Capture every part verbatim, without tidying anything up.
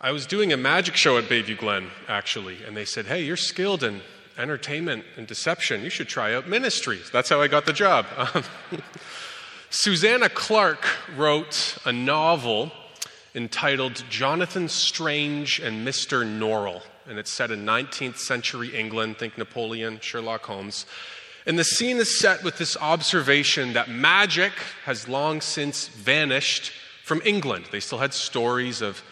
I was doing a magic show at Bayview Glen, actually, and they said, hey, you're skilled in entertainment and deception. You should try out ministry. That's how I got the job. Um, Susanna Clarke wrote a novel entitled Jonathan Strange and Mister Norrell, and it's set in nineteenth century England. Think Napoleon, Sherlock Holmes. And the scene is set with this observation that magic has long since vanished from England. They still had stories of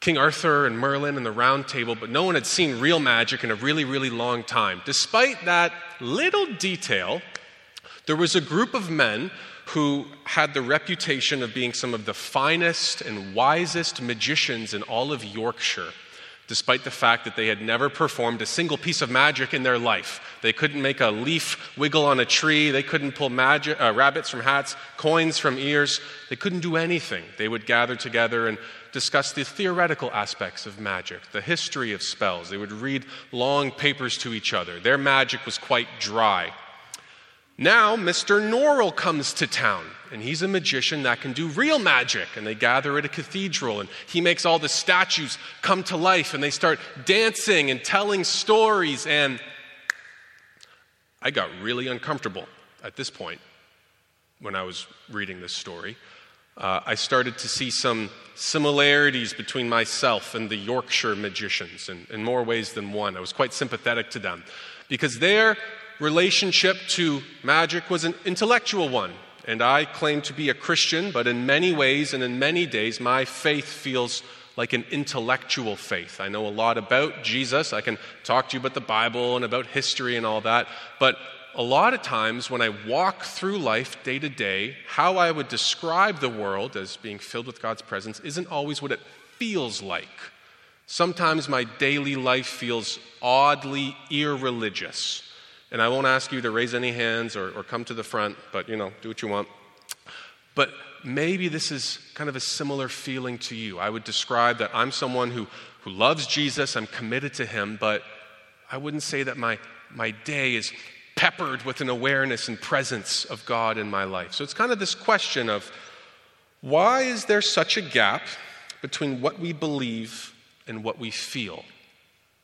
King Arthur and Merlin and the Round Table, but no one had seen real magic in a really, really long time. Despite that little detail, there was a group of men who had the reputation of being some of the finest and wisest magicians in all of Yorkshire, despite the fact that they had never performed a single piece of magic in their life. They couldn't make a leaf wiggle on a tree. They couldn't pull magic, uh, rabbits from hats, coins from ears. They couldn't do anything. They would gather together and discuss the theoretical aspects of magic, the history of spells. They would read long papers to each other. Their magic was quite dry. Now, Mister Norrell comes to town, and he's a magician that can do real magic, and they gather at a cathedral, and he makes all the statues come to life, and they start dancing and telling stories, and I got really uncomfortable at this point when I was reading this story. Uh, I started to see some similarities between myself and the Yorkshire magicians in, in more ways than one. I was quite sympathetic to them because their relationship to magic was an intellectual one. And I claim to be a Christian, but in many ways and in many days, my faith feels like an intellectual faith. I know a lot about Jesus. I can talk to you about the Bible and about history and all that, but a lot of times when I walk through life day to day, how I would describe the world as being filled with God's presence isn't always what it feels like. Sometimes my daily life feels oddly irreligious. And I won't ask you to raise any hands or, or come to the front, but, you know, do what you want. But maybe this is kind of a similar feeling to you. I would describe that I'm someone who, who loves Jesus, I'm committed to him, but I wouldn't say that my, my day is peppered with an awareness and presence of God in my life. So it's kind of this question of, why is there such a gap between what we believe and what we feel?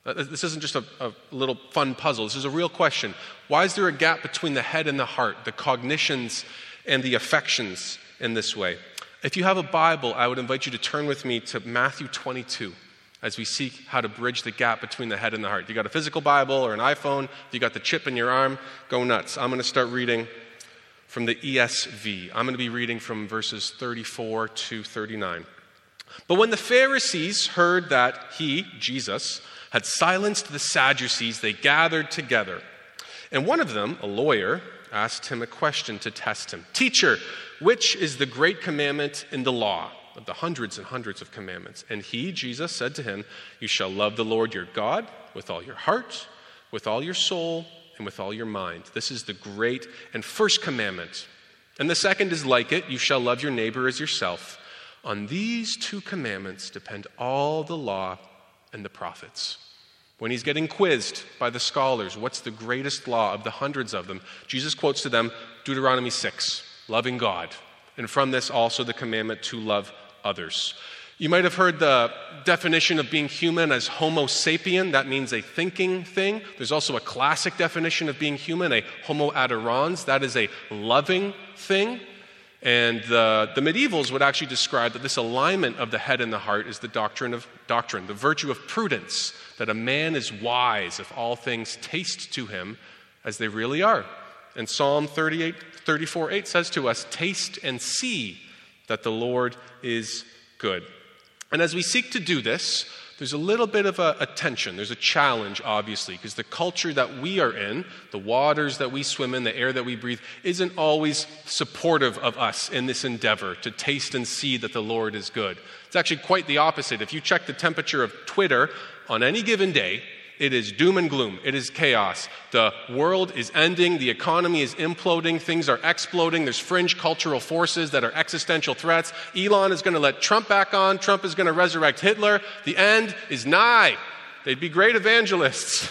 This isn't just a, a little fun puzzle. This is a real question. Why is there a gap between the head and the heart, the cognitions and the affections in this way? If you have a Bible, I would invite you to turn with me to Matthew twenty-two. As we seek how to bridge the gap between the head and the heart. You got a physical Bible or an iPhone, you got the chip in your arm, go nuts. I'm going to start reading from the E S V. I'm going to be reading from verses thirty-four to thirty-nine. But when the Pharisees heard that he, Jesus, had silenced the Sadducees, they gathered together. And one of them, a lawyer, asked him a question to test him. Teacher, which is the great commandment in the law? Of the hundreds and hundreds of commandments. And he, Jesus, said to him, you shall love the Lord your God with all your heart, with all your soul, and with all your mind. This is the great and first commandment. And the second is like it, you shall love your neighbor as yourself. On these two commandments depend all the law and the prophets. When he's getting quizzed by the scholars, what's the greatest law of the hundreds of them? Jesus quotes to them Deuteronomy six, loving God. And from this also the commandment to love others. You might have heard the definition of being human as homo sapien. That means a thinking thing. There's also a classic definition of being human, a homo adorans. That is a loving thing. And the, the medievals would actually describe that this alignment of the head and the heart is the doctrine of doctrine, the virtue of prudence, that a man is wise if all things taste to him as they really are. And Psalm thirty-eight, thirty-four, eight says to us, taste and see that the Lord is good. And as we seek to do this, there's a little bit of a, a tension. There's a challenge, obviously, because the culture that we are in, the waters that we swim in, the air that we breathe, isn't always supportive of us in this endeavor to taste and see that the Lord is good. It's actually quite the opposite. If you check the temperature of Twitter on any given day, it is doom and gloom. It is chaos. The world is ending. The economy is imploding. Things are exploding. There's fringe cultural forces that are existential threats. Elon is going to let Trump back on. Trump is going to resurrect Hitler. The end is nigh. They'd be great evangelists.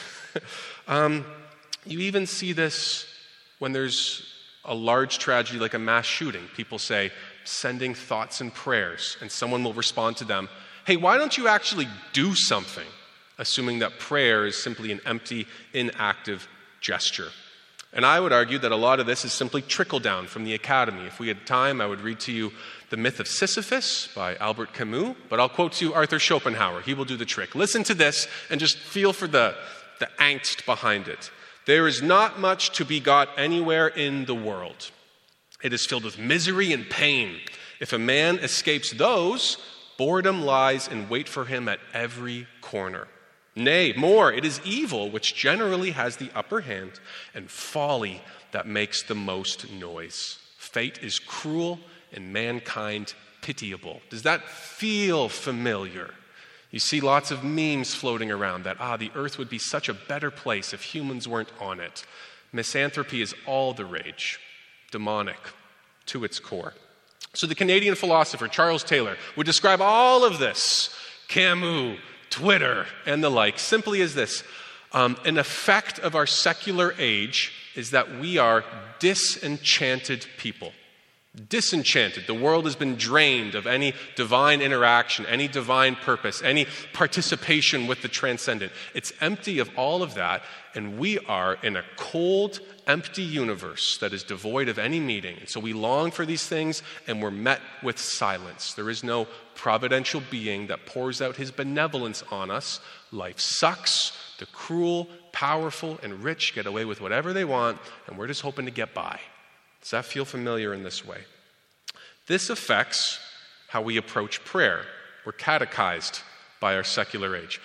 um, you even see this when there's a large tragedy like a mass shooting. People say, sending thoughts and prayers, and someone will respond to them, hey, why don't you actually do something? Assuming that prayer is simply an empty, inactive gesture. And I would argue that a lot of this is simply trickle down from the academy. If we had time, I would read to you The Myth of Sisyphus by Albert Camus, but I'll quote to you Arthur Schopenhauer. He will do the trick. Listen to this and just feel for the, the angst behind it. There is not much to be got anywhere in the world. It is filled with misery and pain. If a man escapes those, boredom lies in wait for him at every corner. Nay, more, it is evil which generally has the upper hand, and folly that makes the most noise. Fate is cruel and mankind pitiable. Does that feel familiar? You see lots of memes floating around that, ah, the earth would be such a better place if humans weren't on it. Misanthropy is all the rage, demonic to its core. So the Canadian philosopher Charles Taylor would describe all of this, Camus, Twitter, and the like, simply as this. Um, an effect of our secular age is that we are disenchanted people. Disenchanted. The world has been drained of any divine interaction, any divine purpose, any participation with the transcendent. It's empty of all of that, and we are in a cold, empty universe that is devoid of any meaning. And so we long for these things, and we're met with silence. There is no providential being that pours out his benevolence on us. Life sucks. The cruel, powerful, and rich get away with whatever they want, and we're just hoping to get by. Does that feel familiar in this way? This affects how we approach prayer. We're catechized by our secular age.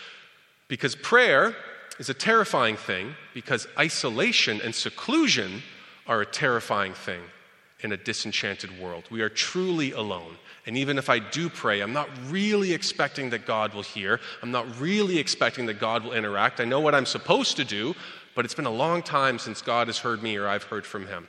Because prayer is a terrifying thing, because isolation and seclusion are a terrifying thing in a disenchanted world. We are truly alone. And even if I do pray, I'm not really expecting that God will hear. I'm not really expecting that God will interact. I know what I'm supposed to do, but it's been a long time since God has heard me or I've heard from him.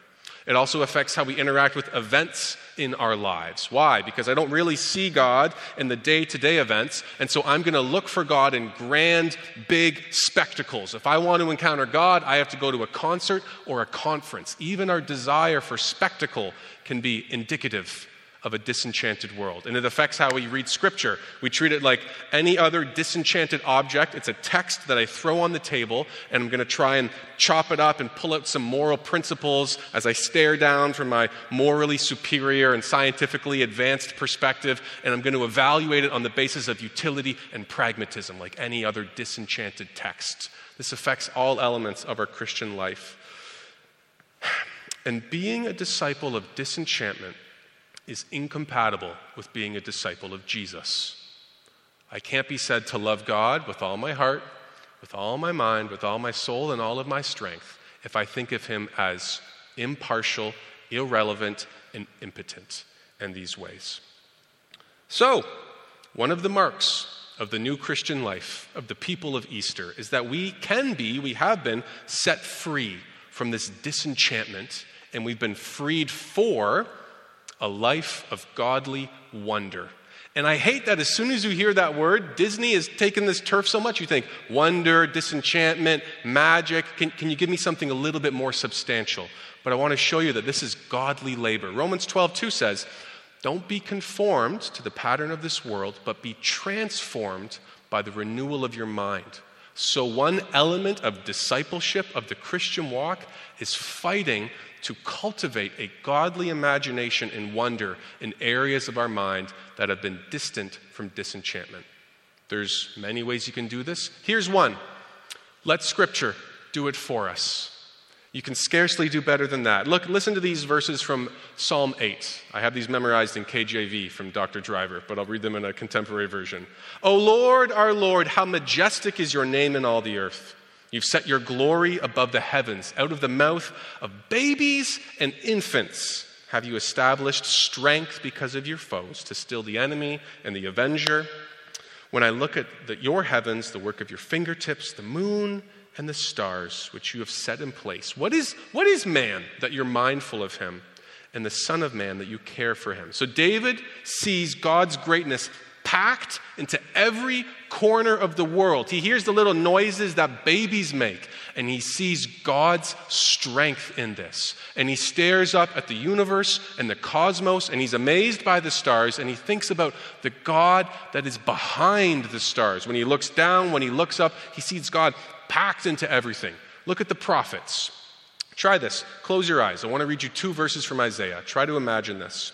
It also affects how we interact with events in our lives. Why? Because I don't really see God in the day-to-day events, and so I'm going to look for God in grand, big spectacles. If I want to encounter God, I have to go to a concert or a conference. Even our desire for spectacle can be indicative of a disenchanted world. And it affects how we read Scripture. We treat it like any other disenchanted object. It's a text that I throw on the table, and I'm going to try and chop it up and pull out some moral principles as I stare down from my morally superior and scientifically advanced perspective, and I'm going to evaluate it on the basis of utility and pragmatism, like any other disenchanted text. This affects all elements of our Christian life. And being a disciple of disenchantment is incompatible with being a disciple of Jesus. I can't be said to love God with all my heart, with all my mind, with all my soul, and all of my strength if I think of him as impartial, irrelevant, and impotent in these ways. So, one of the marks of the new Christian life, of the people of Easter, is that we can be, we have been, set free from this disenchantment, and we've been freed for a life of godly wonder. And I hate that as soon as you hear that word, Disney has taken this turf so much, you think wonder, disenchantment, magic. Can, can you give me something a little bit more substantial? But I want to show you that this is godly labor. Romans twelve two says, don't be conformed to the pattern of this world, but be transformed by the renewal of your mind. So one element of discipleship of the Christian walk is fighting to cultivate a godly imagination and wonder in areas of our mind that have been distant from disenchantment. There's many ways you can do this. Here's one. Let Scripture do it for us. You can scarcely do better than that. Look, listen to these verses from Psalm eight. I have these memorized in K J V from Doctor Driver, but I'll read them in a contemporary version. O Lord, our Lord, how majestic is your name in all the earth. You've set your glory above the heavens. Out of the mouth of babies and infants have you established strength because of your foes, to still the enemy and the avenger. When I look at the, your heavens, the work of your fingertips, the moon and the stars which you have set in place. What is, what is man that you're mindful of him, and the son of man that you care for him? So David sees God's greatness packed into every corner of the world. He hears the little noises that babies make, and he sees God's strength in this. And he stares up at the universe and the cosmos, and he's amazed by the stars, and he thinks about the God that is behind the stars. When he looks down, when he looks up, he sees God packed into everything. Look at the prophets. Try this. Close your eyes. I want to read you two verses from Isaiah. Try to imagine this.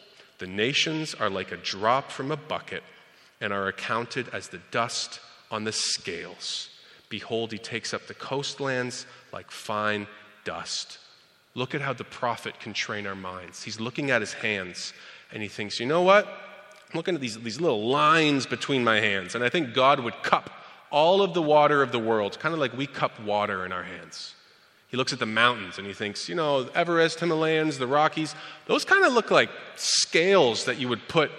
the nations are like a drop from a bucket and are accounted as the dust on the scales. Behold, he takes up the coastlands like fine dust. Look at how the prophet can train our minds. He's looking at his hands and he thinks, you know what? I'm looking at these, these little lines between my hands, and I think God would cup all of the water of the world, kind of like we cup water in our hands. He looks at the mountains and he thinks, you know, Everest, Himalayas, the Rockies, those kind of look like scales that you would put,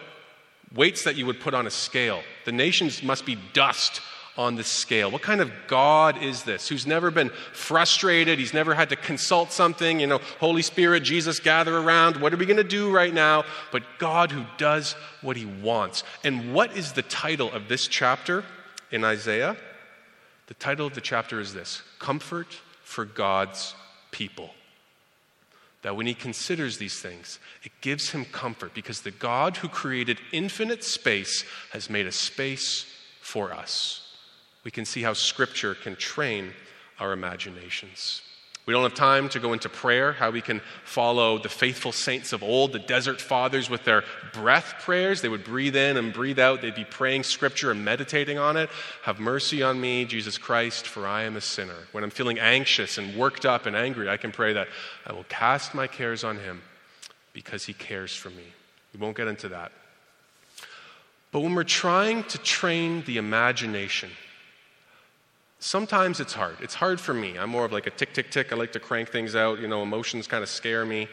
weights that you would put on a scale. The nations must be dust on the scale. What kind of God is this, who's never been frustrated? He's never had to consult something, you know, Holy Spirit, Jesus, gather around. What are we going to do right now? But God who does what he wants. And what is the title of this chapter in Isaiah? The title of the chapter is this: Comfort for God's people. That when he considers these things, it gives him comfort, because the God who created infinite space has made a space for us. We can see how Scripture can train our imaginations. We don't have time to go into prayer, how we can follow the faithful saints of old, the desert fathers, with their breath prayers. They would breathe in and breathe out. They'd be praying Scripture and meditating on it. Have mercy on me, Jesus Christ, for I am a sinner. When I'm feeling anxious and worked up and angry, I can pray that I will cast my cares on him because he cares for me. We won't get into that. But when we're trying to train the imagination, sometimes it's hard. It's hard for me. I'm more of like a tick, tick, tick. I like to crank things out. You know, emotions kind of scare me.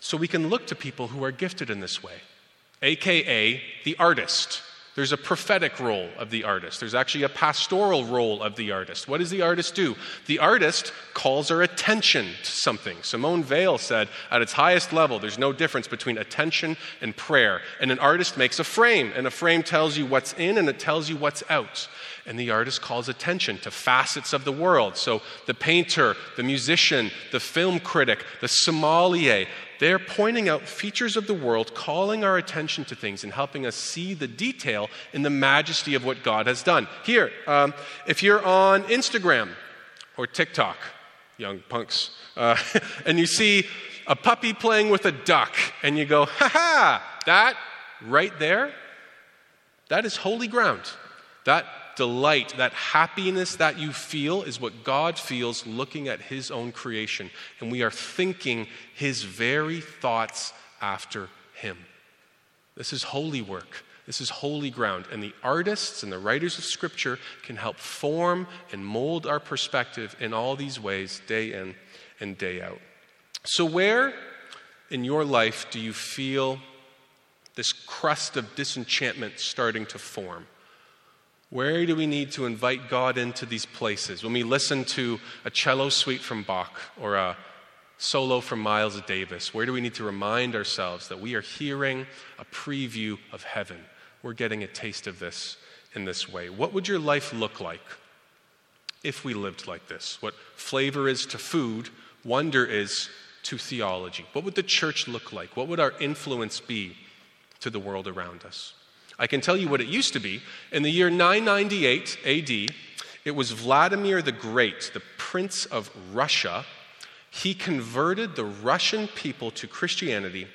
So we can look to people who are gifted in this way, a k a the artist. There's a prophetic role of the artist. There's actually a pastoral role of the artist. What does the artist do? The artist calls our attention to something. Simone Weil said, at its highest level, there's no difference between attention and prayer. And an artist makes a frame, and a frame tells you what's in, and it tells you what's out. And the artist calls attention to facets of the world. So the painter, the musician, the film critic, the sommelier, they're pointing out features of the world, calling our attention to things and helping us see the detail in the majesty of what God has done. Here, um, if you're on Instagram or TikTok, young punks, uh, and you see a puppy playing with a duck and you go, ha ha, that right there, that is holy ground. That delight, that happiness that you feel is what God feels looking at his own creation. And we are thinking his very thoughts after him. This is holy work. This is holy ground. And the artists and the writers of Scripture can help form and mold our perspective in all these ways, day in and day out. So where in your life do you feel this crust of disenchantment starting to form? Where do we need to invite God into these places? When we listen to a cello suite from Bach or a solo from Miles Davis, where do we need to remind ourselves that we are hearing a preview of heaven? We're getting a taste of this in this way. What would your life look like if we lived like this? What flavor is to food, wonder is to theology. What would the church look like? What would our influence be to the world around us? I can tell you what it used to be. In the year nine ninety-eight A D, it was Vladimir the Great, the Prince of Russia. He converted the Russian people to Christianity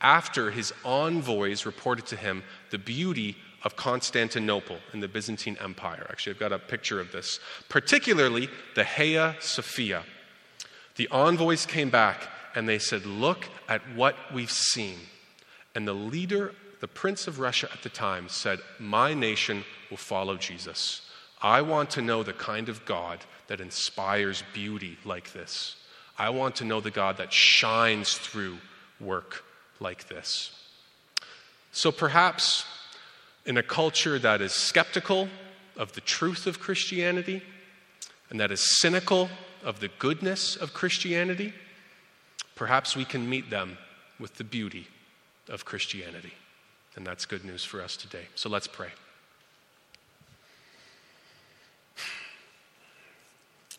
after his envoys reported to him the beauty of Constantinople in the Byzantine Empire. Actually, I've got a picture of this, particularly the Hagia Sophia. The envoys came back and they said, look at what we've seen. And the leader the Prince of Russia at the time said, "My nation will follow Jesus. I want to know the kind of God that inspires beauty like this. I want to know the God that shines through work like this." So perhaps in a culture that is skeptical of the truth of Christianity and that is cynical of the goodness of Christianity, perhaps we can meet them with the beauty of Christianity. And that's good news for us today. So let's pray.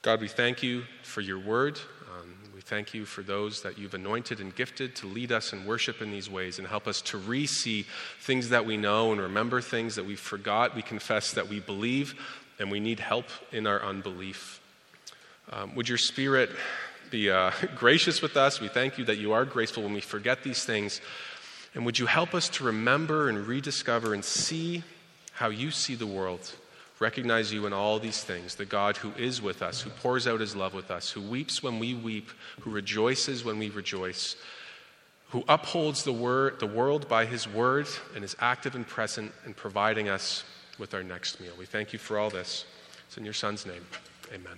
God, we thank you for your word. Um, we thank you for those that you've anointed and gifted to lead us in worship in these ways and help us to re-see things that we know and remember things that we forgot. We confess that we believe and we need help in our unbelief. Um, would your Spirit be uh, gracious with us? We thank you that you are graceful when we forget these things. And would you help us to remember and rediscover and see how you see the world? Recognize you in all these things, the God who is with us, who pours out his love with us, who weeps when we weep, who rejoices when we rejoice, who upholds the word, the world by his word, and is active and present in providing us with our next meal. We thank you for all this. It's in your Son's name. Amen.